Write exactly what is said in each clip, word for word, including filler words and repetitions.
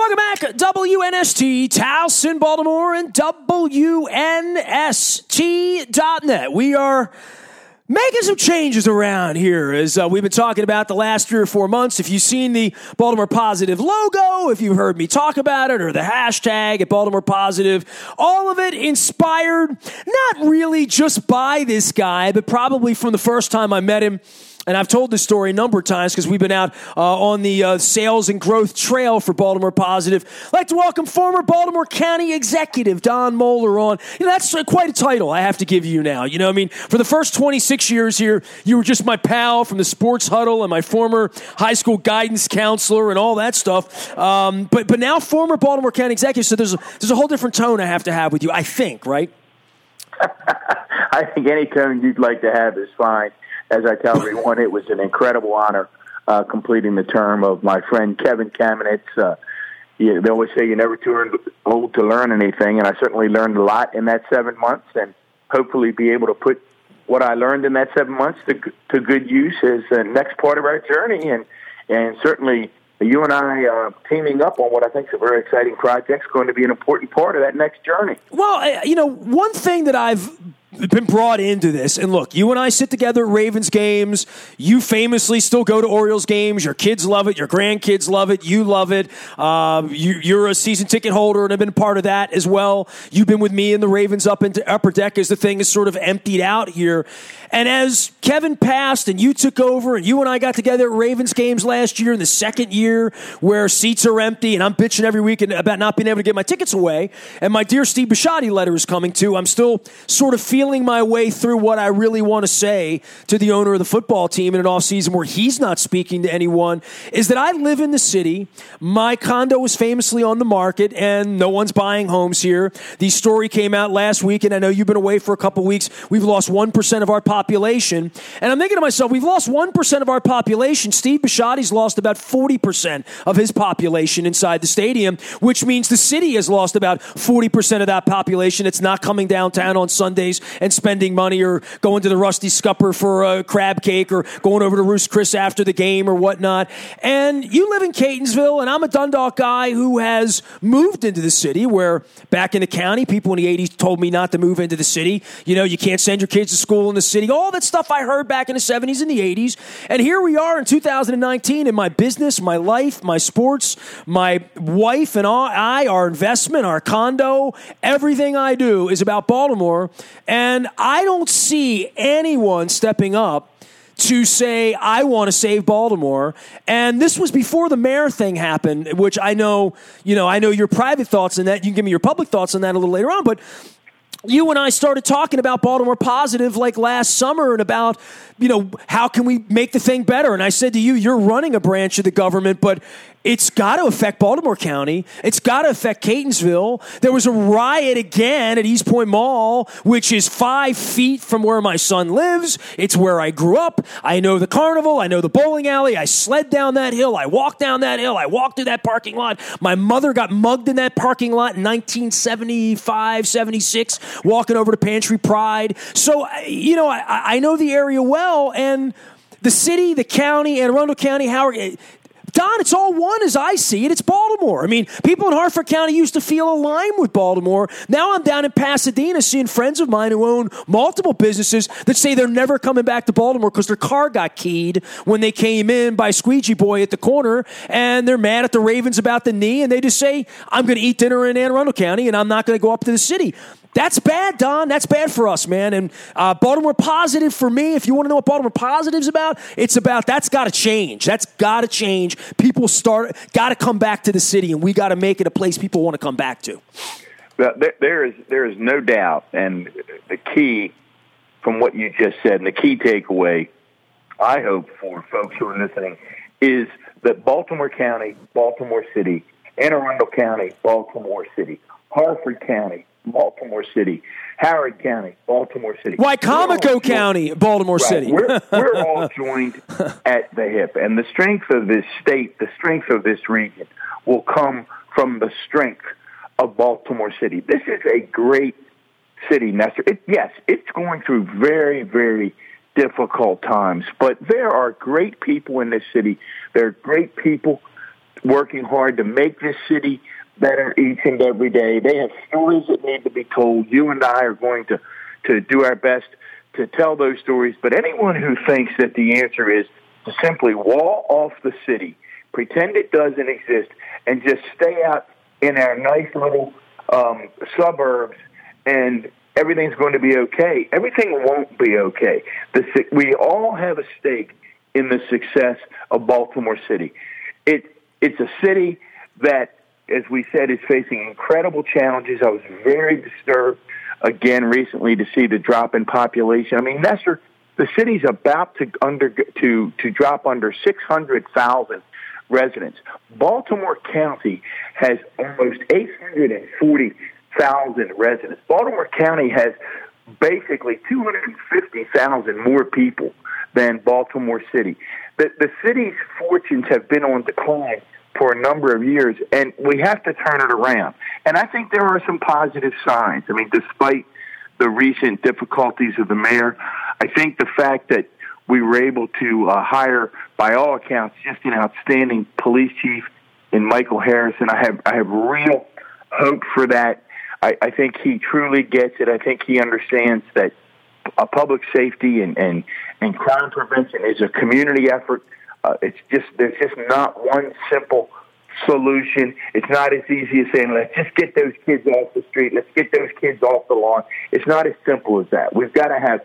Welcome back, W N S T, Towson, Baltimore, and W N S T dot net. We are making some changes around here, as uh, we've been talking about the last three or four months. If you've seen the Baltimore Positive logo, if you've heard me talk about it, or the hashtag at Baltimore Positive, all of it inspired not really just by this guy, but probably from the first time I met him. And I've told this story a number of times because we've been out uh, on the uh, sales and growth trail for Baltimore Positive. I'd like to welcome former Baltimore County Executive Don Mohler on. You know, that's uh, quite a title I have to give you now. You know, I mean, for the first twenty-six years here, you were just my pal from the sports huddle and my former high school guidance counselor and all that stuff. Um, but but now former Baltimore County Executive, so there's a, there's a whole different tone I have to have with you, I think, right? I think any tone you'd like to have is fine. As I tell everyone, it was an incredible honor uh, completing the term of my friend Kevin Kamenetz. Uh, you, they always say you're never too old to learn anything, and I certainly learned a lot in that seven months and hopefully be able to put what I learned in that seven months to, to good use as the next part of our journey. And, and certainly you and I uh, teaming up on what I think is a very exciting project is going to be an important part of that next journey. Well, you know, one thing that I've been brought into this, and look, you and I sit together at Ravens games, you famously still go to Orioles games, your kids love it, your grandkids love it, you love it, uh, you, you're a season ticket holder and have been part of that as well, you've been with me and the Ravens up into upper deck as the thing is sort of emptied out here, and as Kevin passed and you took over and you and I got together at Ravens games last year in the second year where seats are empty and I'm bitching every week about not being able to get my tickets away, and my dear Steve Bisciotti letter is coming too, I'm still sort of feeling feeling my way through what I really want to say to the owner of the football team in an offseason where he's not speaking to anyone, is that I live in the city. My condo is famously on the market, and no one's buying homes here. The story came out last week, and I know you've been away for a couple weeks. We've lost one percent of our population. And I'm thinking to myself, we've lost one percent of our population. Steve Bisciotti's lost about forty percent of his population inside the stadium, which means the city has lost about forty percent of that population. It's not coming downtown on Sundays and spending money or going to the Rusty Scupper for a crab cake or going over to Roos Chris after the game or whatnot. And you live in Catonsville, and I'm a Dundalk guy who has moved into the city where back in the county, people in the eighties told me not to move into the city. You know, you can't send your kids to school in the city. All that stuff I heard back in the seventies and the eighties. And here we are in two thousand nineteen, and my business, my life, my sports, my wife and I, our investment, our condo, everything I do is about Baltimore. And And I don't see anyone stepping up to say, I want to save Baltimore. And this was before the mayor thing happened, which I know, you know, I know your private thoughts on that. You can give me your public thoughts on that a little later on. But you and I started talking about Baltimore Positive like last summer and about, you know, how can we make the thing better? And I said to you, you're running a branch of the government, but it's got to affect Baltimore County. It's got to affect Catonsville. There was a riot again at East Point Mall, which is five feet from where my son lives. It's where I grew up. I know the carnival. I know the bowling alley. I sled down that hill. I walked down that hill. I walked through that parking lot. My mother got mugged in that parking lot in nineteen seventy-five, seventy-six. Walking over to Pantry Pride. So, you know, I, I know the area well, and the city, the county, and Arundel County, Howard, Don, it's all one as I see it. It's Baltimore. I mean, people in Harford County used to feel aligned with Baltimore. Now I'm down in Pasadena seeing friends of mine who own multiple businesses that say they're never coming back to Baltimore because their car got keyed when they came in by Squeegee Boy at the corner, and they're mad at the Ravens about the knee, and they just say, I'm going to eat dinner in Anne Arundel County, and I'm not going to go up to the city. That's bad, Don. That's bad for us, man. And uh, Baltimore Positive for me, if you want to know what Baltimore Positive's about, it's about that's got to change. That's got to change. People start got to come back to the city, and we got to make it a place people want to come back to. Well, there, there is there is no doubt, and the key from what you just said, and the key takeaway, I hope for folks who are listening, is that Baltimore County, Baltimore City, Anne Arundel County, Baltimore City, Harford County, Baltimore City, Howard County, Baltimore City. Wicomico County, Baltimore right. City. we're, we're all joined at the hip. And the strength of this state, the strength of this region, will come from the strength of Baltimore City. This is a great city, Nestor. It, yes, it's going through very, very difficult times. But there are great people in this city. There are great people working hard to make this city better each and every day. They have stories that need to be told. You and I are going to, to do our best to tell those stories. But anyone who thinks that the answer is to simply wall off the city, pretend it doesn't exist, and just stay out in our nice little um, suburbs and everything's going to be okay, everything won't be okay. The, we all have a stake in the success of Baltimore City. It, it's a city that, as we said, is facing incredible challenges. I was very disturbed, again, recently to see the drop in population. I mean, Nestor, the city's about to under to, to drop under six hundred thousand residents. Baltimore County has almost eight hundred forty thousand residents. Baltimore County has basically two hundred fifty thousand more people than Baltimore City. The, the city's fortunes have been on decline for a number of years, and we have to turn it around. And I think there are some positive signs. I mean, despite the recent difficulties of the mayor, I think the fact that we were able to uh, hire, by all accounts, just an outstanding police chief in Michael Harrison. I have I have real hope for that. I, I think he truly gets it. I think he understands that uh, public safety and, and, and crime prevention is a community effort. Uh, it's just there's just not one simple solution. It's not as easy as saying, let's just get those kids off the street. Let's get those kids off the lawn. It's not as simple as that. We've got to have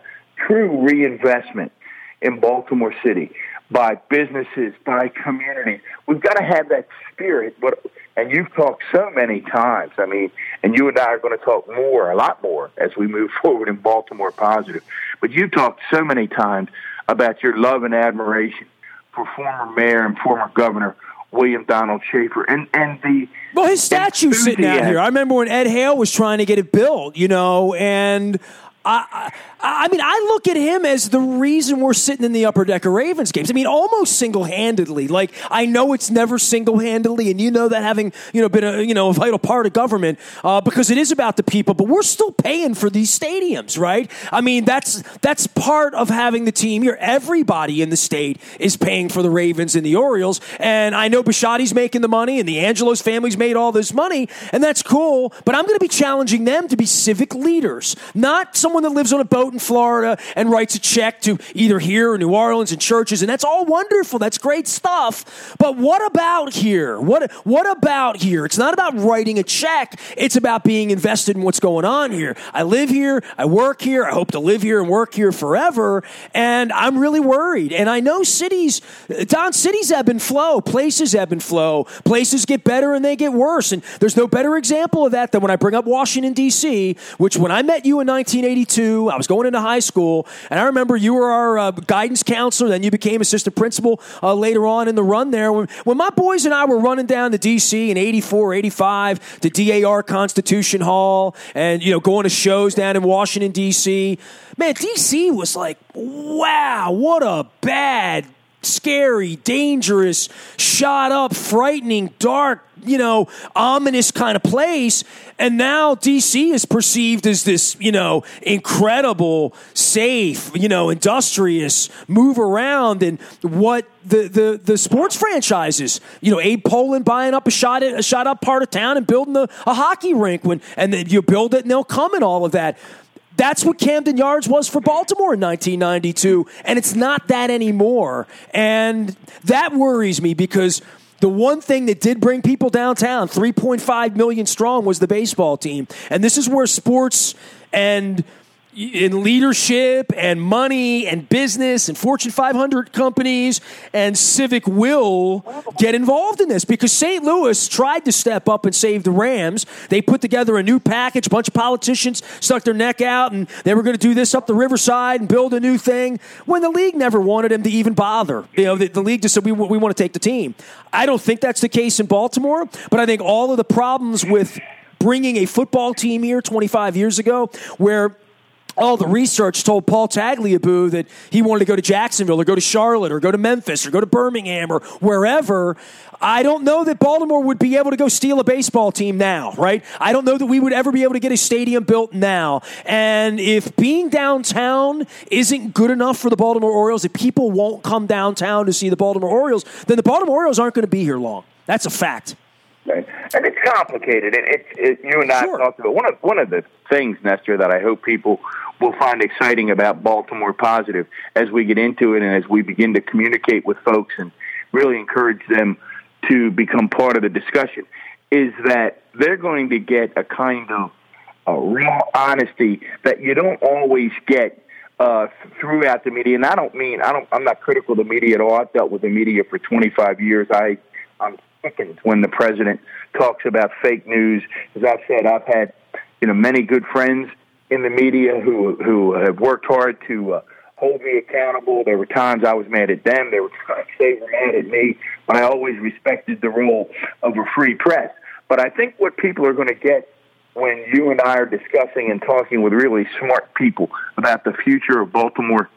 true reinvestment in Baltimore City by businesses, by community. We've got to have that spirit. But, and you've talked so many times, I mean, and you and I are going to talk more, a lot more, as we move forward in Baltimore Positive. But you've talked so many times about your love and admiration for former mayor and former governor William Donald Schaefer, and and the well, his statue's sitting out here. I remember when Ed Hale was trying to get it built, you know, and I, I, I mean, I look at him as the reason we're sitting in the Upper Decker Ravens games. I mean, almost single-handedly. Like, I know it's never single-handedly, and you know that, having, you know, been a, you know, a vital part of government, uh, because it is about the people, but we're still paying for these stadiums, right? I mean, that's that's part of having the team here. Everybody in the state is paying for the Ravens and the Orioles, and I know Bisciotti's making the money, and the Angelos family's made all this money, and that's cool, but I'm going to be challenging them to be civic leaders, not someone that lives on a boat in Florida and writes a check to either here or New Orleans and churches, and that's all wonderful. That's great stuff. But what about here? What what about here? It's not about writing a check. It's about being invested in what's going on here. I live here. I work here. I hope to live here and work here forever. And I'm really worried. And I know cities, Don, cities ebb and flow. Places ebb and flow. Places get better and they get worse. And there's no better example of that than when I bring up Washington, D C, which when I met you in nineteen eighty-two, I was going into high school, and I remember you were our uh, guidance counselor, then you became assistant principal uh, later on in the run there. When, when my boys and I were running down to D C in eighty-four, eighty-five, to D A R Constitution Hall, and, you know, going to shows down in Washington, D C, man, D C was like, wow, what a bad, scary, dangerous, shot up, frightening, dark, you know, ominous kind of place. And now D C is perceived as this, you know, incredible, safe, you know, industrious move around. And what the, the, the sports franchises, you know, Abe Poland buying up a shot at, a shot up part of town and building a, a hockey rink when, and then you build it and they'll come and all of that. That's what Camden Yards was for Baltimore in nineteen ninety-two, and it's not that anymore. And that worries me, because the one thing that did bring people downtown, three point five million strong, was the baseball team. And this is where sports and in leadership and money and business and Fortune five hundred companies and civic will get involved in this, because Saint Louis tried to step up and save the Rams. They put together a new package. A bunch of politicians stuck their neck out, and they were going to do this up the riverside and build a new thing, when the league never wanted them to even bother. You know, the, the league just said, we, we want to take the team. I don't think that's the case in Baltimore, but I think all of the problems with bringing a football team here twenty-five years ago, where all the research told Paul Tagliabue that he wanted to go to Jacksonville or go to Charlotte or go to Memphis or go to Birmingham or wherever. I don't know that Baltimore would be able to go steal a baseball team now, right? I don't know that we would ever be able to get a stadium built now. And if being downtown isn't good enough for the Baltimore Orioles, if people won't come downtown to see the Baltimore Orioles, then the Baltimore Orioles aren't going to be here long. That's a fact. Right. And it's complicated. It, it, it, you and I sure. talked about one of one of the things, Nestor, that I hope people will find exciting about Baltimore Positive as we get into it and as we begin to communicate with folks and really encourage them to become part of the discussion, is that they're going to get a kind of a real honesty that you don't always get uh, throughout the media. And I don't mean I don't. I'm not critical of the media at all. I've dealt with the media for twenty-five years. I I'm. When the president talks about fake news, as I've said, I've had you know many good friends in the media who who have worked hard to uh, hold me accountable. There were times I was mad at them; there were times they were mad at me. But I always respected the role of a free press. But I think what people are going to get when you and I are discussing and talking with really smart people about the future of Baltimore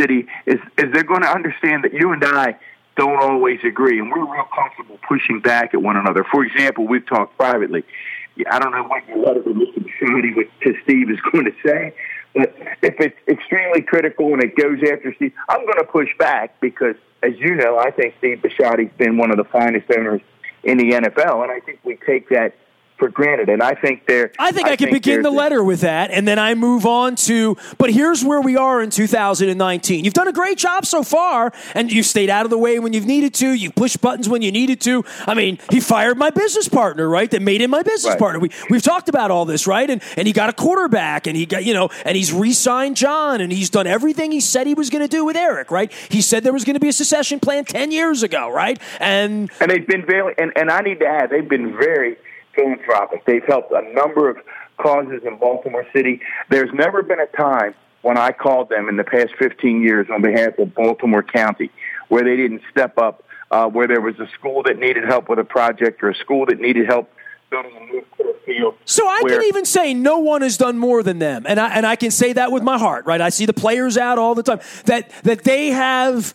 City is is they're going to understand that you and I don't always agree, and we're real comfortable pushing back at one another. For example, we've talked privately. I don't know what your letter to Mister Bisciotti to Steve is going to say, but if it's extremely critical and it goes after Steve, I'm going to push back because, as you know, I think Steve Bisciotti's been one of the finest owners in the N F L, and I think we take that for granted. And I think there, I think I, I can think begin the letter with that, and then I move on to, but here's where we are in two thousand nineteen. You've done a great job so far, and you've stayed out of the way when you've needed to. You've pushed buttons when you needed to. I mean, he fired my business partner, right? That made him my business right. partner. We, we've talked about all this, right? And and he got a quarterback, and he got, you know, and he's re-signed John, and he's done everything he said he was going to do with Eric, right? He said there was going to be a succession plan ten years ago, right? And and they've been very, and, and I need to add, they've been very philanthropic. They've helped a number of causes in Baltimore City. There's never been a time when I called them in the past fifteen years on behalf of Baltimore County where they didn't step up, uh, where there was a school that needed help with a project or a school that needed help building a new court field. So I where- can even say no one has done more than them, and I and I can say that with my heart, right? I see the players out all the time that that they have.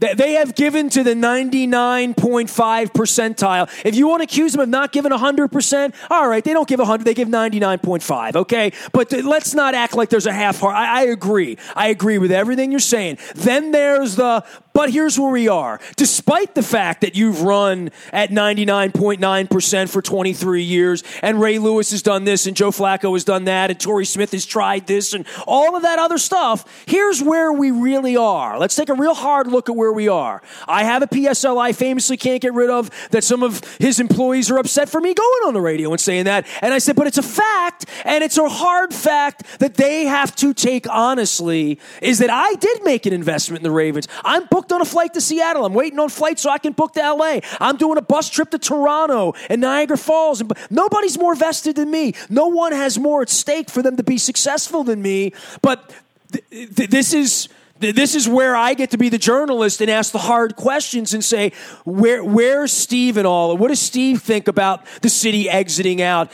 They have given to the ninety-nine point five percentile. If you want to accuse them of not giving one hundred percent, all right, they don't give one hundred, they give ninety-nine point five, okay? But let's not act like there's a half heart. I, I agree. I agree with everything you're saying. Then there's the, but here's where we are. Despite the fact that you've run at ninety-nine point nine percent for twenty-three years, and Ray Lewis has done this, and Joe Flacco has done that, and Torrey Smith has tried this, and all of that other stuff, here's where we really are. Let's take a real hard look at where we are. I have a P S L I famously can't get rid of that some of his employees are upset for me going on the radio and saying that. And I said, but it's a fact, and it's a hard fact that they have to take honestly, is that I did make an investment in the Ravens. I'm booked on a flight to Seattle. I'm waiting on flights so I can book to L A. I'm doing a bus trip to Toronto and Niagara Falls. And nobody's more vested than me. No one has more at stake for them to be successful than me. But th- th- this is... This is where I get to be the journalist and ask the hard questions and say, where, where's Steve and all? What does Steve think about the city exiting out,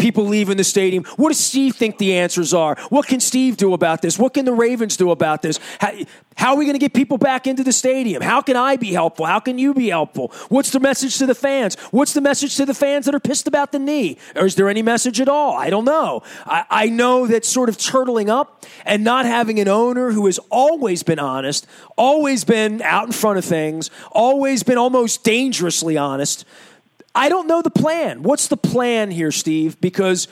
people leaving the stadium? What does Steve think the answers are? What can Steve do about this? What can the Ravens do about this? How, how are we going to get people back into the stadium? How can I be helpful? How can you be helpful? What's the message to the fans? What's the message to the fans that are pissed about the knee? Or is there any message at all? I don't know. I, I know that sort of turtling up and not having an owner who is always Always been honest, always been out in front of things, always been almost dangerously honest. I don't know the plan. What's the plan here, Steve? Because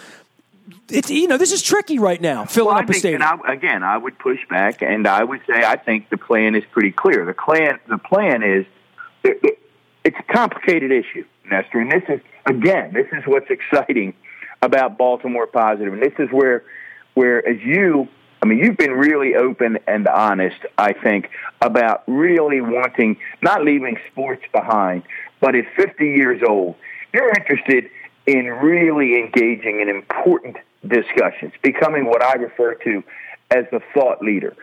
it's, you know, this is tricky right now. Filling well, up I think, a stadium. And I, again, I would push back, and I would say I think the plan is pretty clear. The plan, the plan is it, it, it's a complicated issue, Nestor, and this is again, this is what's exciting about Baltimore Positive, and this is where, where as you. I mean, you've been really open and honest, I think, about really wanting, not leaving sports behind, but at fifty years old, you're interested in really engaging in important discussions, becoming what I refer to as the thought leader.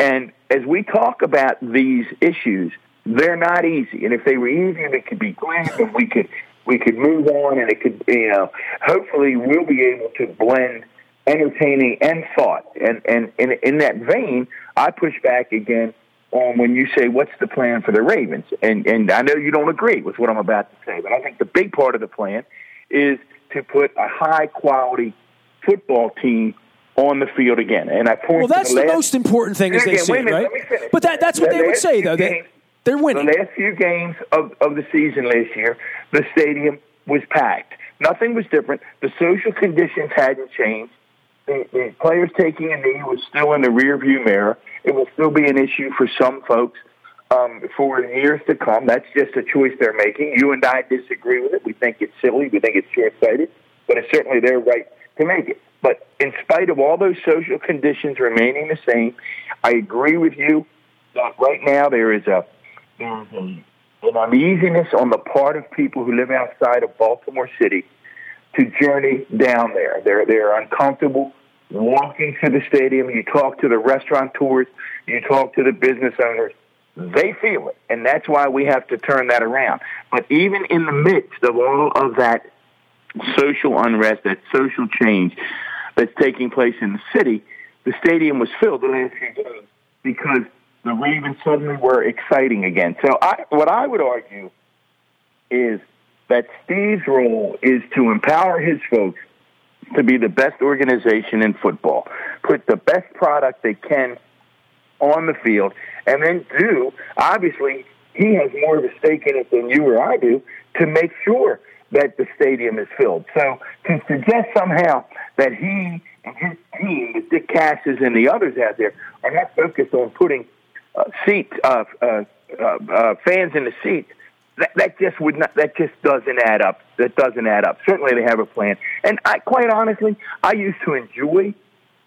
And as we talk about these issues, they're not easy. And if they were easy, they could be great, and we could, we could move on, and it could, you know, hopefully we'll be able to blend entertaining and thought. And, and, and in that vein, I push back again on when you say, what's the plan for the Ravens? And, and I know you don't agree with what I'm about to say, but I think the big part of the plan is to put a high-quality football team on the field again. And I point well, that's to the, the last, most important thing, as they say, right? Let me finish. But that, that's what they, they would say, though. Games, They're winning. The last few games of, of the season last year, the stadium was packed. Nothing was different. The social conditions hadn't changed. The, the players taking a knee was still in the rearview mirror. It will still be an issue for some folks um, for years to come. That's just a choice they're making. You and I disagree with it. We think it's silly. We think it's short-sighted. But it's certainly their right to make it. But in spite of all those social conditions remaining the same, I agree with you that right now there is a, an uneasiness on the part of people who live outside of Baltimore City to journey down there. They're, they're uncomfortable walking to the stadium. You talk to the restaurateurs. You talk to the business owners. They feel it, and that's why we have to turn that around. But even in the midst of all of that social unrest, that social change that's taking place in the city, the stadium was filled the last few games because the Ravens suddenly were exciting again. So I, what I would argue is that Steve's role is to empower his folks to be the best organization in football, put the best product they can on the field, and then do, obviously, he has more of a stake in it than you or I do, to make sure that the stadium is filled. So to suggest somehow that he and his team, with Dick Cass and the others out there, are not focused on putting uh, seats, uh, uh, uh, uh, fans in the seats, That, that just would not. That just doesn't add up. That doesn't add up. Certainly, they have a plan. And I, quite honestly, I used to enjoy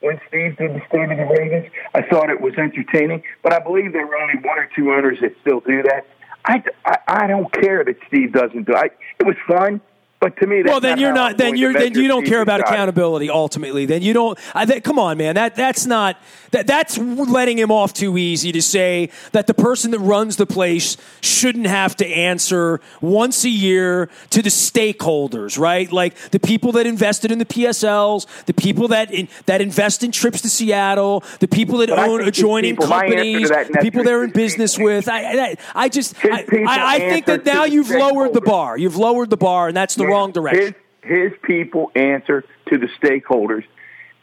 when Steve did the State of the Ravens. I thought it was entertaining, but I believe there were only one or two owners that still do that. I, I, I don't care that Steve doesn't do it. It was fun. But to me, that's well, then not you're not. Then you then you don't care about God. accountability. Ultimately, then you don't. I think. Come on, man. That that's not. That that's letting him off too easy to say that the person that runs the place shouldn't have to answer once a year to the stakeholders, right? Like the people that invested in the P S Ls, the people that in, that invest in trips to Seattle, the people that but own adjoining people, companies, that, the people they're in business people. with. I I, I just I, I, I think that now you've lowered the bar. You've lowered the bar, and that's the wrong direction. His, his people answer to the stakeholders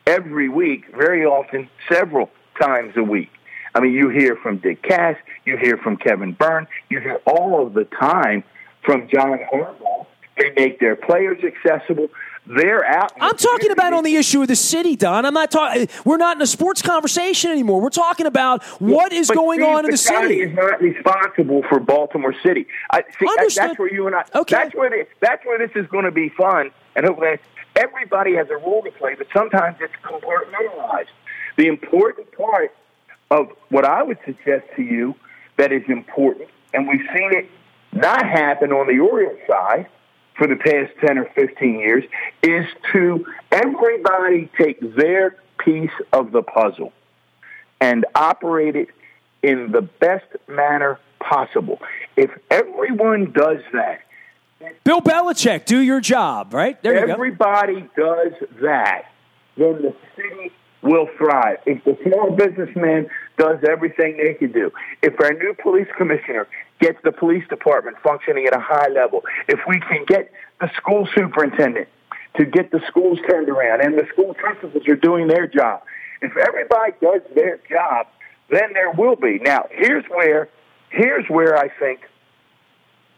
every week, very often, several times a week. I mean, you hear from Dick Cass, you hear from Kevin Byrne, you hear all of the time from John Harbaugh. They make their players accessible. They're out. I'm talking about on the issue of the city, Don. I'm not talking. We're not in a sports conversation anymore. We're talking about what is but going Steve on in Bisciotti the city. Is not responsible for Baltimore City. I, see, Understood. That's where you and I. Okay. That's where this, that's where this is going to be fun. And hopefully, everybody has a role to play, but sometimes it's compartmentalized. The important part of what I would suggest to you that is important, and we've seen it not happen on the Orioles side for the past ten or fifteen years, is to everybody take their piece of the puzzle and operate it in the best manner possible. If everyone does that... Bill Belichick, do your job, right? There you go. Everybody does that, then the city will thrive. If the small businessman does everything they can do, if our new police commissioner gets the police department functioning at a high level, if we can get the school superintendent to get the schools turned around and the school principals are doing their job, if everybody does their job, then there will be. Now, here's where, here's where I think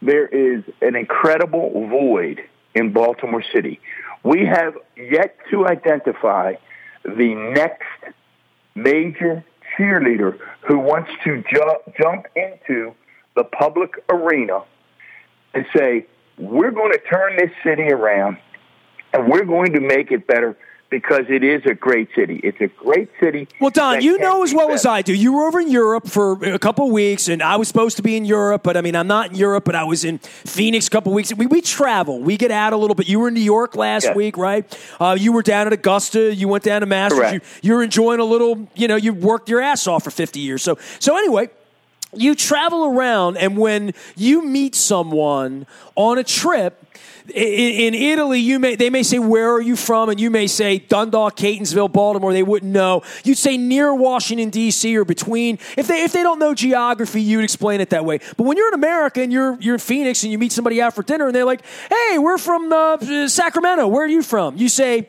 there is an incredible void in Baltimore City. We have yet to identify the next major cheerleader who wants to ju- jump into the public arena and say, we're going to turn this city around and we're going to make it better because it is a great city. It's a great city. Well, Don, you know as well better. as I do. You were over in Europe for a couple of weeks, and I was supposed to be in Europe, but I mean, I'm not in Europe, but I was in Phoenix a couple of weeks. We we travel. We get out a little bit. You were in New York last yes. week, right? Uh, you were down at Augusta. You went down to Masters. You, you're enjoying a little, you know, you worked your ass off for fifty years. So, so anyway... You travel around, and when you meet someone on a trip in, in Italy, you may they may say, "Where are you from?" and you may say, "Dundalk, Catonsville, Baltimore." They wouldn't know. You'd say near Washington D C or between. If they if they don't know geography, you'd explain it that way. But when you're in America and you're you're in Phoenix and you meet somebody out for dinner and they're like, "Hey, we're from uh, Sacramento. Where are you from?" You say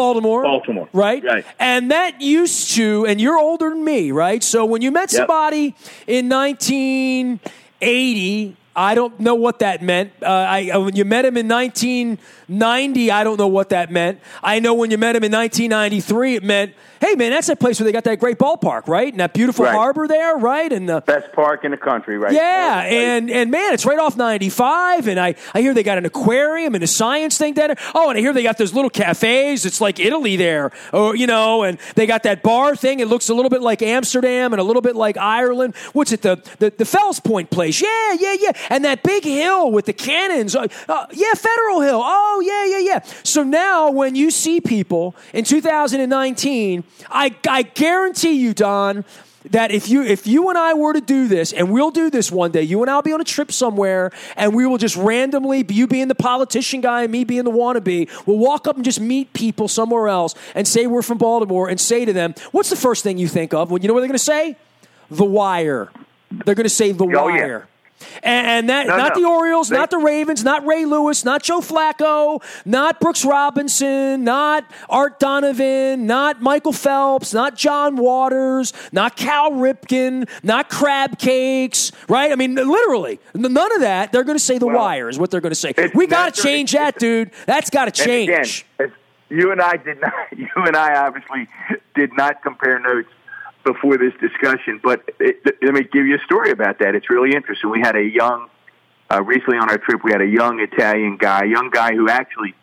Baltimore. Baltimore. Right? Right. And that used to, and you're older than me, right? So when you met somebody yep. in nineteen eighty, I don't know what that meant. Uh, I, when you met him in nineteen ninety, I don't know what that meant. I know when you met him in nineteen ninety-three, it meant, hey, man, that's that place where they got that great ballpark, right? And that beautiful right. harbor there, right? And the best park in the country, right? Yeah, right. and and man, it's right off ninety-five, and I, I hear they got an aquarium and a science thing there. Oh, and I hear they got those little cafes. It's like Italy there, or you know, and they got that bar thing. It looks a little bit like Amsterdam and a little bit like Ireland. What's it, the, the, the Fells Point place? Yeah, yeah, yeah. And that big hill with the cannons. Uh, uh, yeah, Federal Hill. Oh, yeah, yeah, yeah. So now when you see people in two thousand nineteen, I, I guarantee you, Don, that if you if you and I were to do this, and we'll do this one day, you and I will be on a trip somewhere, and we will just randomly, you being the politician guy and me being the wannabe, we'll walk up and just meet people somewhere else and say we're from Baltimore and say to them, what's the first thing you think of? Well, you know what they're going to say? The Wire. They're going to say The oh, Wire. Yeah. And that no, not no. the Orioles, they, not the Ravens, not Ray Lewis, not Joe Flacco, not Brooks Robinson, not Art Donovan, not Michael Phelps, not John Waters, not Cal Ripken, not crab cakes, right? I mean, literally, none of that. They're going to say The well, Wire is what they're going to say. We got to change that, dude. That's got to change. Again, you and I did not. You and I obviously did not compare notes before this discussion, but it, let me give you a story about that. It's really interesting. We had a young, uh, recently on our trip, we had a young Italian guy, young guy who actually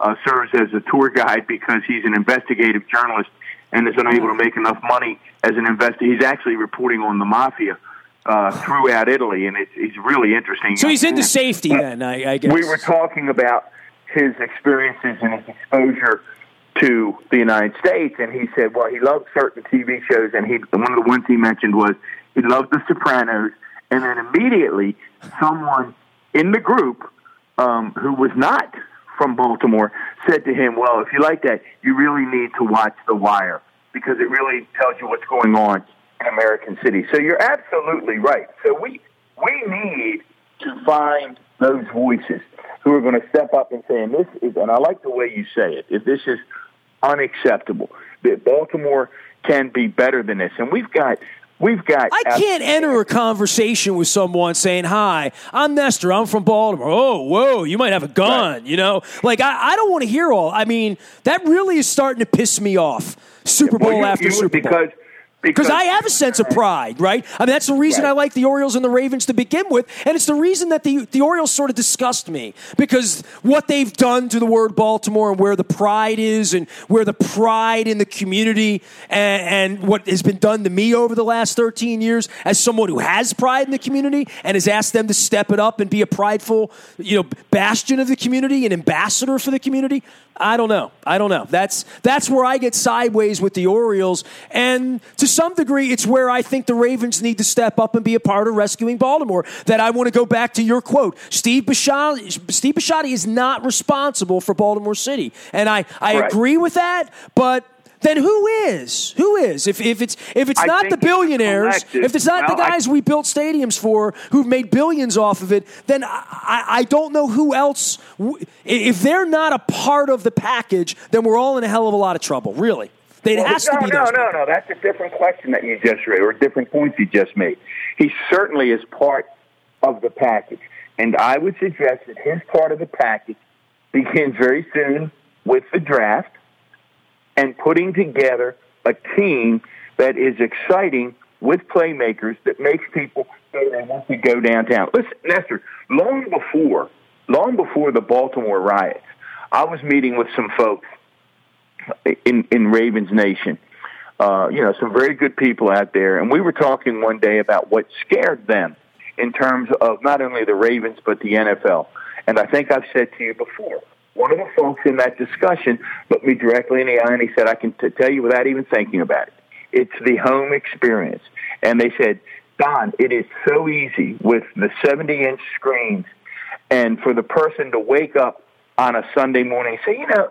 uh, serves as a tour guide because he's an investigative journalist and is unable to make enough money as an investigator. He's actually reporting on the mafia uh, throughout Italy, and it's, it's really interesting. So he's into safety then, I, I guess. We were talking about his experiences and his exposure to the United States, and he said, well, he loved certain T V shows, and he one of the ones he mentioned was he loved The Sopranos, and then immediately someone in the group um, who was not from Baltimore said to him, well, if you like that, you really need to watch The Wire, because it really tells you what's going on in American cities. So you're absolutely right. So we we need to find those voices who are going to step up and say, and this is, and I like the way you say it, if this is unacceptable, that Baltimore can be better than this. And we've got, we've got. I can't enter a conversation with someone saying, hi, I'm Nestor, I'm from Baltimore. Oh, whoa, you might have a gun, right. you know? Like, I, I don't want to hear all, I mean, that really is starting to piss me off, Super Bowl well, you, after you, Super Bowl. Because Because I have a sense of pride, right? I mean, that's the reason right. I like the Orioles and the Ravens to begin with, and it's the reason that the, the Orioles sort of disgust me, because what they've done to the word Baltimore and where the pride is and where the pride in the community and, and what has been done to me over the last thirteen years as someone who has pride in the community and has asked them to step it up and be a prideful, you know, bastion of the community, an ambassador for the community. I don't know. I don't know. That's that's where I get sideways with the Orioles, and to some degree, it's where I think the Ravens need to step up and be a part of rescuing Baltimore. That I want to go back to your quote. Steve Bisciotti, Steve Bisciotti is not responsible for Baltimore City, and I, I right. agree with that. But then who is? Who is? If if it's if it's I not the billionaires, it's if it's not well, the guys I, we built stadiums for who've made billions off of it, then I, I don't know who else. If they're not a part of the package, then we're all in a hell of a lot of trouble, really. It well, has no, to be no, no, no, no. That's a different question that you just raised, or a different point you just made. He certainly is part of the package, and I would suggest that his part of the package begins very soon with the draft and putting together a team that is exciting with playmakers that makes people say they want to go downtown. Listen, Nestor, long before, long before the Baltimore riots, I was meeting with some folks In, in Ravens Nation, uh, you know, some very good people out there. And we were talking one day about what scared them in terms of not only the Ravens but the N F L. And I think I've said to you before, one of the folks in that discussion looked me directly in the eye and he said, I can t- tell you without even thinking about it, it's the home experience. And they said, Don, it is so easy with the seventy-inch screens and for the person to wake up on a Sunday morning, say, you know,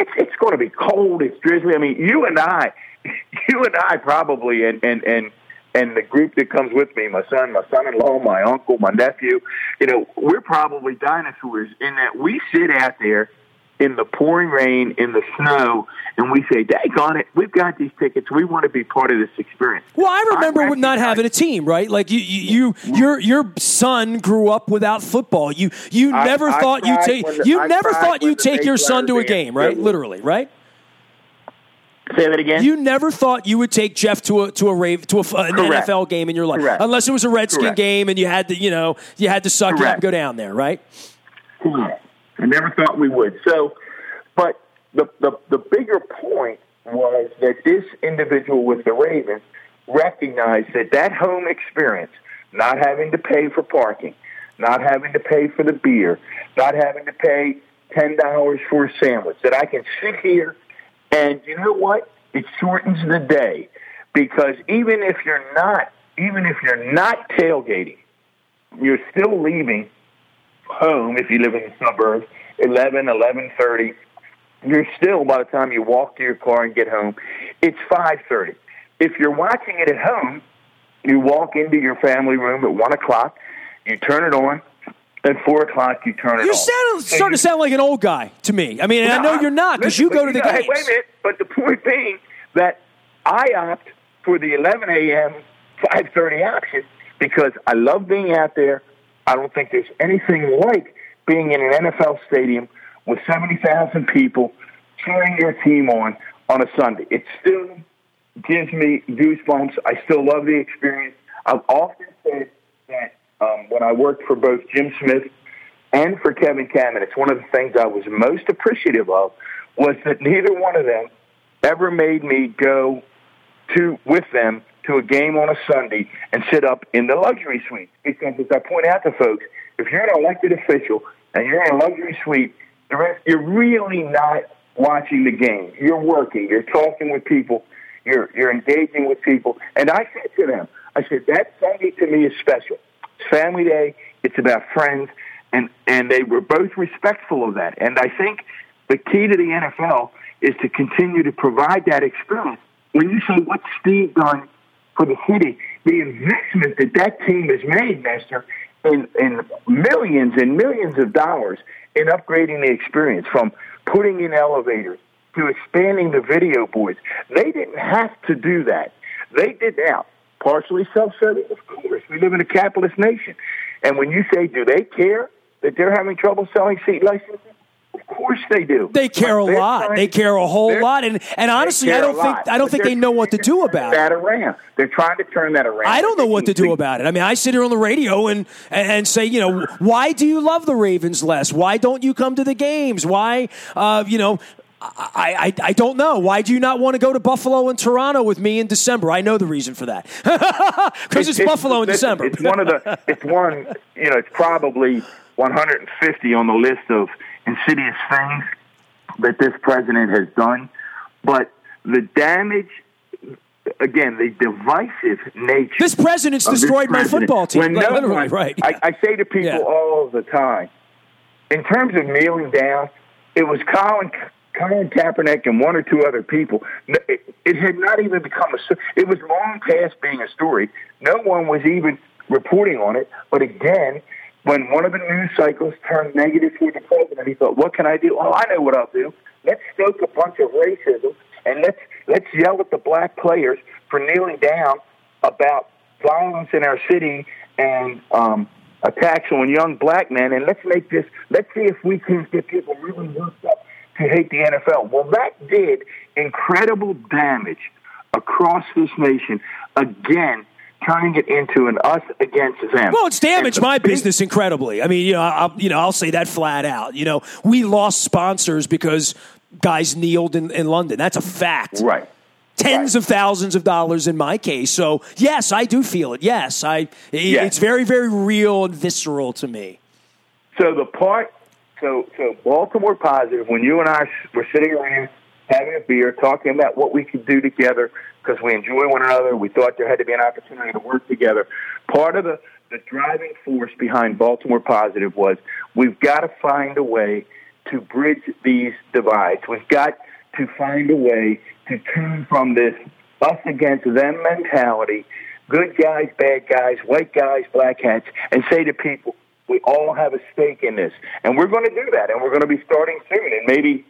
it's, it's going to be cold, it's drizzly. I mean, you and I, you and I probably, and, and, and, and the group that comes with me, my son, my son-in-law, my uncle, my nephew, you know, we're probably dinosaurs in that we sit out there in the pouring rain, in the snow, and we say, daggone it, we've got these tickets. We want to be part of this experience. Well, I remember not having a team, right? Like, you, you, you your your son grew up without football. You you I, never I thought you'd take you never thought you'd take your son to a game, right? Really? Literally, right? Say that again. You never thought you would take Jeff to a to a rave to a, an Correct. N F L game in your life, Correct. Unless it was a Redskin Correct. Game and you had to you know you had to suck Correct. It up and go down there, right? Correct. I never thought we would. So, but the, the the bigger point was that this individual with the Ravens recognized that that home experience, not having to pay for parking, not having to pay for the beer, not having to pay ten dollars for a sandwich, that I can sit here. And you know what? It shortens the day, because even if you're not, even if you're not tailgating, you're still leaving home. If you live in the suburbs, eleven, eleven thirty, you're still, by the time you walk to your car and get home, it's five thirty. If you're watching it at home, you walk into your family room at one o'clock, you turn it on. At four o'clock, you turn it you're off. You're starting to sound like an old guy to me. I mean, and no, I know you're not, because you go to the games. Hey, wait a minute. But the point being that I opt for the eleven a.m., five thirty option because I love being out there. I don't think there's anything like being in an N F L stadium with seventy thousand people cheering your team on on a Sunday. It still gives me goosebumps. I still love the experience. I've often said that Um, when I worked for both Jim Smith and for Kevin Kamenetz, one of the things I was most appreciative of was that neither one of them ever made me go to with them to a game on a Sunday and sit up in the luxury suite. Because as I point out to folks, if you're an elected official and you're in a luxury suite, you're really not watching the game. You're working. You're talking with people. You're, you're engaging with people. And I said to them, I said, that Sunday to me is special. Family day, it's about friends, and, and they were both respectful of that. And I think the key to the N F L is to continue to provide that experience. When you say, what's Steve done for the city, the investment that that team has made, Nestor, in, in millions and millions of dollars in upgrading the experience, from putting in elevators to expanding the video boards. They didn't have to do that. They did that. Partially self-serving, of course. We live in a capitalist nation. And when you say, do they care that they're having trouble selling seat licenses? Of course they do. They care a lot. They care a whole lot. And and honestly, I don't think I don't think they know what to do about it. That around. They're trying to turn that around. I don't know what to do about it. I mean, I sit here on the radio and, and, and say, you know, why do you love the Ravens less? Why don't you come to the games? Why, uh, you know... I, I I don't know. Why do you not want to go to Buffalo and Toronto with me in December? I know the reason for that, because it's, it's Buffalo in December. It's one of the. It's one. You know, it's probably one hundred fifty on the list of insidious things that this president has done. But the damage, again, the divisive nature. This president's destroyed this president. My football team. When like, no literally, one, right? I, I say to people yeah. all the time, in terms of kneeling down, it was Colin. Colin Kaepernick and one or two other people. It, it had not even become a story. It was long past being a story. No one was even reporting on it. But again, when one of the news cycles turned negative for the president, he thought, what can I do? Oh, I know what I'll do. Let's stoke a bunch of racism, and let's let's yell at the black players for kneeling down about violence in our city and um, attacks on young black men, and let's make this, let's see if we can get people really worked up to hate the N F L. Well, that did incredible damage across this nation, again, turning it into an us against them. Well, it's damaged my business incredibly. I mean, you know, I'll, you know, I'll say that flat out. You know, we lost sponsors because guys kneeled in, in London. That's a fact. Right. Tens right. of thousands of dollars in my case. So, yes, I do feel it. Yes, I. Yes. It's very, very real and visceral to me. So the part... So, so Baltimore Positive, when you and I were sitting around having a beer, talking about what we could do together because we enjoy one another, we thought there had to be an opportunity to work together. Part of the, the driving force behind Baltimore Positive was we've got to find a way to bridge these divides. We've got to find a way to turn from this us against them mentality, good guys, bad guys, white guys, black hats, and say to people, We all have a stake in this, and we're going to do that, and we're going to be starting soon, and maybe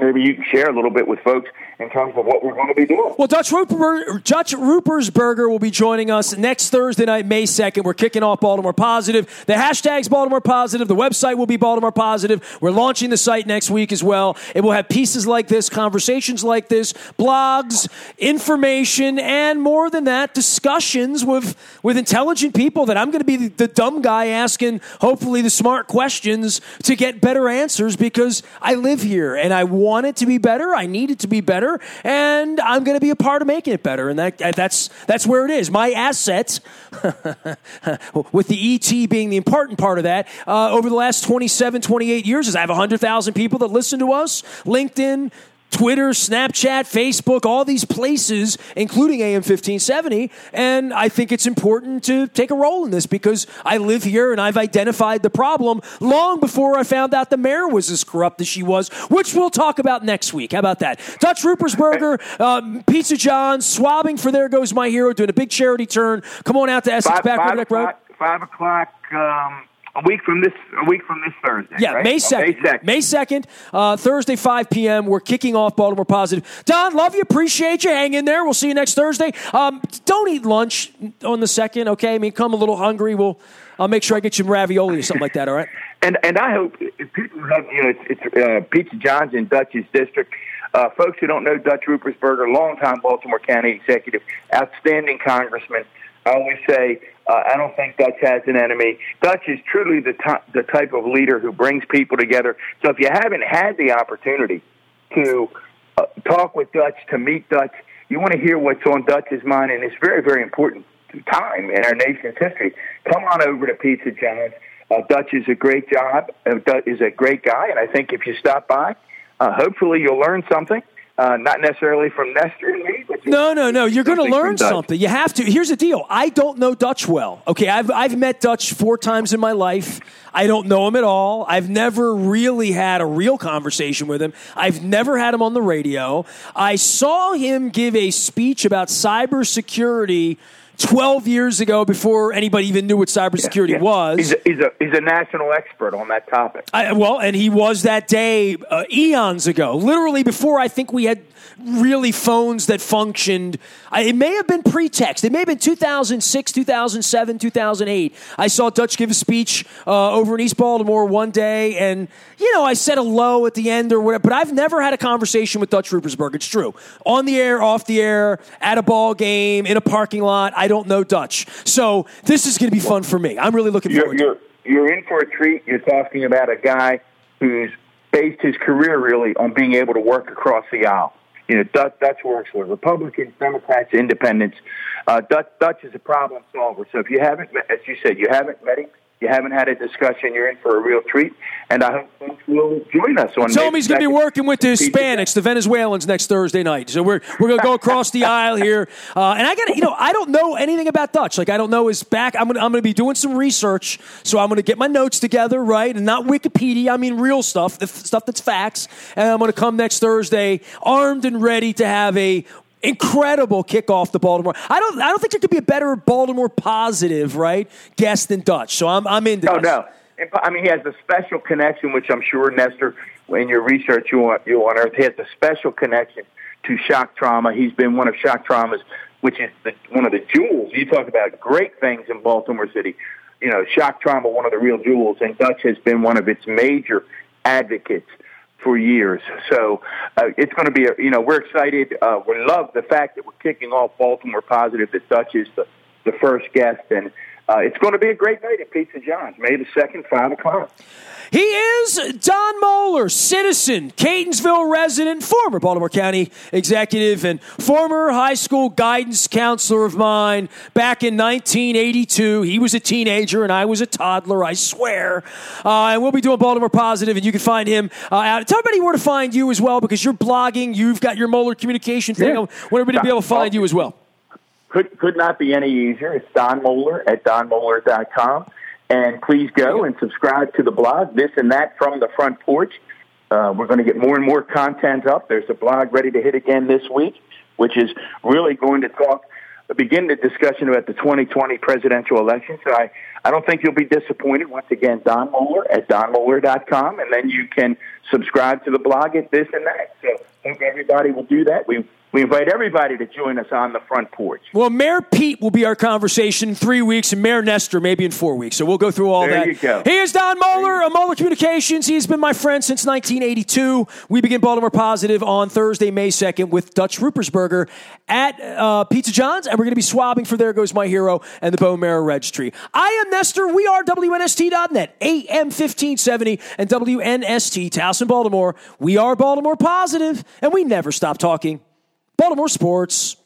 maybe you can share a little bit with folks in terms of what we're going to be doing. Well, Dutch Rupper, Dutch Ruppersberger will be joining us next Thursday night, May second. We're kicking off Baltimore Positive. The hashtag's Baltimore Positive. The website will be Baltimore Positive. We're launching the site next week as well. It will have pieces like this, conversations like this, blogs, information, and more than that, discussions with, with intelligent people that I'm going to be the, the dumb guy asking, hopefully, the smart questions to get better answers, because I live here, and I want it to be better. I need it to be better, and I'm going to be a part of making it better. And that that's that's where it is. My assets, with the E T being the important part of that, uh, over the last twenty-seven, twenty-eight years, is I have one hundred thousand people that listen to us, LinkedIn, Twitter, Snapchat, Facebook, all these places, including A M fifteen seventy, and I think it's important to take a role in this because I live here and I've identified the problem long before I found out the mayor was as corrupt as she was, which we'll talk about next week. How about that? Dutch Ruppersberger, um, Pizza John's, swabbing for There Goes My Hero, doing a big charity turn. Come on out to Essex five, Backward Neck Road. Five o'clock, um... A week from this, a week from this Thursday. Yeah, right? May second. May second, uh, Thursday, five p.m. We're kicking off Baltimore Positive. Don, love you. Appreciate you. Hang in there. We'll see you next Thursday. Um, don't eat lunch on the second, okay? I mean, come a little hungry. We'll, I'll make sure I get you ravioli or something like that, all right? and and I hope if people have, you know, it's, it's uh, Pizza John's in Dutch's district. Uh, folks who don't know Dutch Ruppersberger, longtime Baltimore County executive, outstanding congressman. I always say, uh, I don't think Dutch has an enemy. Dutch is truly the t- the type of leader who brings people together. So if you haven't had the opportunity to uh, talk with Dutch, to meet Dutch, you want to hear what's on Dutch's mind, and it's very, very important time in our nation's history. Come on over to Pizza John's. Uh, Dutch is a great job. Uh, Dutch is a great guy, and I think if you stop by, uh, hopefully you'll learn something. Uh, not necessarily from Nestor and me. But no, no, no. You're going to learn something. You have to. Here's the deal. I don't know Dutch well. Okay, I've I've met Dutch four times in my life. I don't know him at all. I've never really had a real conversation with him. I've never had him on the radio. I saw him give a speech about cybersecurity twelve years ago, before anybody even knew what cybersecurity yeah, yeah. was. He's a, he's, a, he's a national expert on that topic. I, well, and he was that day uh, eons ago, literally before I think we had really phones that functioned. I, it may have been pretext. It may have been two thousand six, two thousand seven, two thousand eight. I saw Dutch give a speech uh, over in East Baltimore one day, and, you know, I said hello at the end or whatever, but I've never had a conversation with Dutch Ruppersberger. It's true. On the air, off the air, at a ball game, in a parking lot, I don't know Dutch. So this is going to be fun for me. I'm really looking forward you're, to it. You're, you're in for a treat. You're talking about a guy who's based his career really on being able to work across the aisle. You know, Dutch, Dutch works with Republicans, Democrats, Independents. Uh, Dutch, Dutch is a problem solver. So if you haven't, met, as you said, you haven't met him, you haven't had a discussion, you're in for a real treat, and I hope folks will join us on. Tell him he's going to be working with the Hispanics, the Venezuelans, next Thursday night. So we're we're going to go across the aisle here, uh, and I got to, you know, I don't know anything about Dutch. Like I don't know his back. I'm going I'm going to be doing some research, so I'm going to get my notes together, right, and not Wikipedia. I mean real stuff, the f- stuff that's facts. And I'm going to come next Thursday armed and ready to have a. Incredible kickoff to Baltimore. I don't. I don't think there could be a better Baltimore Positive, right, guest than Dutch. So I'm. I'm into. Oh no. I mean, he has a special connection, which I'm sure, Nestor, in your research you on you on Earth, he has a special connection to Shock Trauma. He's been one of Shock Trauma's, which is the, one of the jewels. You talk about great things in Baltimore City. You know, Shock Trauma, one of the real jewels, and Dutch has been one of its major advocates for years. So uh, it's going to be, a, you know, we're excited. Uh, we love the fact that we're kicking off Baltimore Positive, that Dutch is the, the first guest. And uh, it's going to be a great night at Pizza John's, May the second, five o'clock. He is Don Mohler, citizen, Catonsville resident, former Baltimore County executive, and former high school guidance counselor of mine back in nineteen eighty-two. He was a teenager and I was a toddler, I swear. Uh, and we'll be doing Baltimore Positive, and you can find him uh, out. Tell everybody where to find you as well, because you're blogging. You've got your Mohler Communications thing. Yeah. I want everybody to be able to find you as well. Could, could not be any easier. It's Don Mohler at don mohler dot com. And please go and subscribe to the blog, This and That from the Front Porch. Uh, we're going to get more and more content up. There's a blog ready to hit again this week, which is really going to talk begin the discussion about the twenty twenty presidential election. So I, I don't think you'll be disappointed. Once again, Don Mohler at don mohler dot com, and then you can subscribe to the blog at this and that. So I hope everybody will do that. We we invite everybody to join us on the front porch. Well, Mayor Pete will be our conversation in three weeks, and Mayor Nestor maybe in four weeks. So we'll go through all there that. There you go. He is Don Mohler of Mohler Communications. He's been my friend since nineteen eighty-two. We begin Baltimore Positive on Thursday, May second, with Dutch Ruppersberger at uh, Pizza John's, and we're going to be swabbing for There Goes My Hero and the Bone Marrow Registry. I am Nestor. We are W N S T dot net, A M fifteen seventy, and W N S T, Towson, Baltimore. We are Baltimore Positive, and we never stop talking Baltimore sports.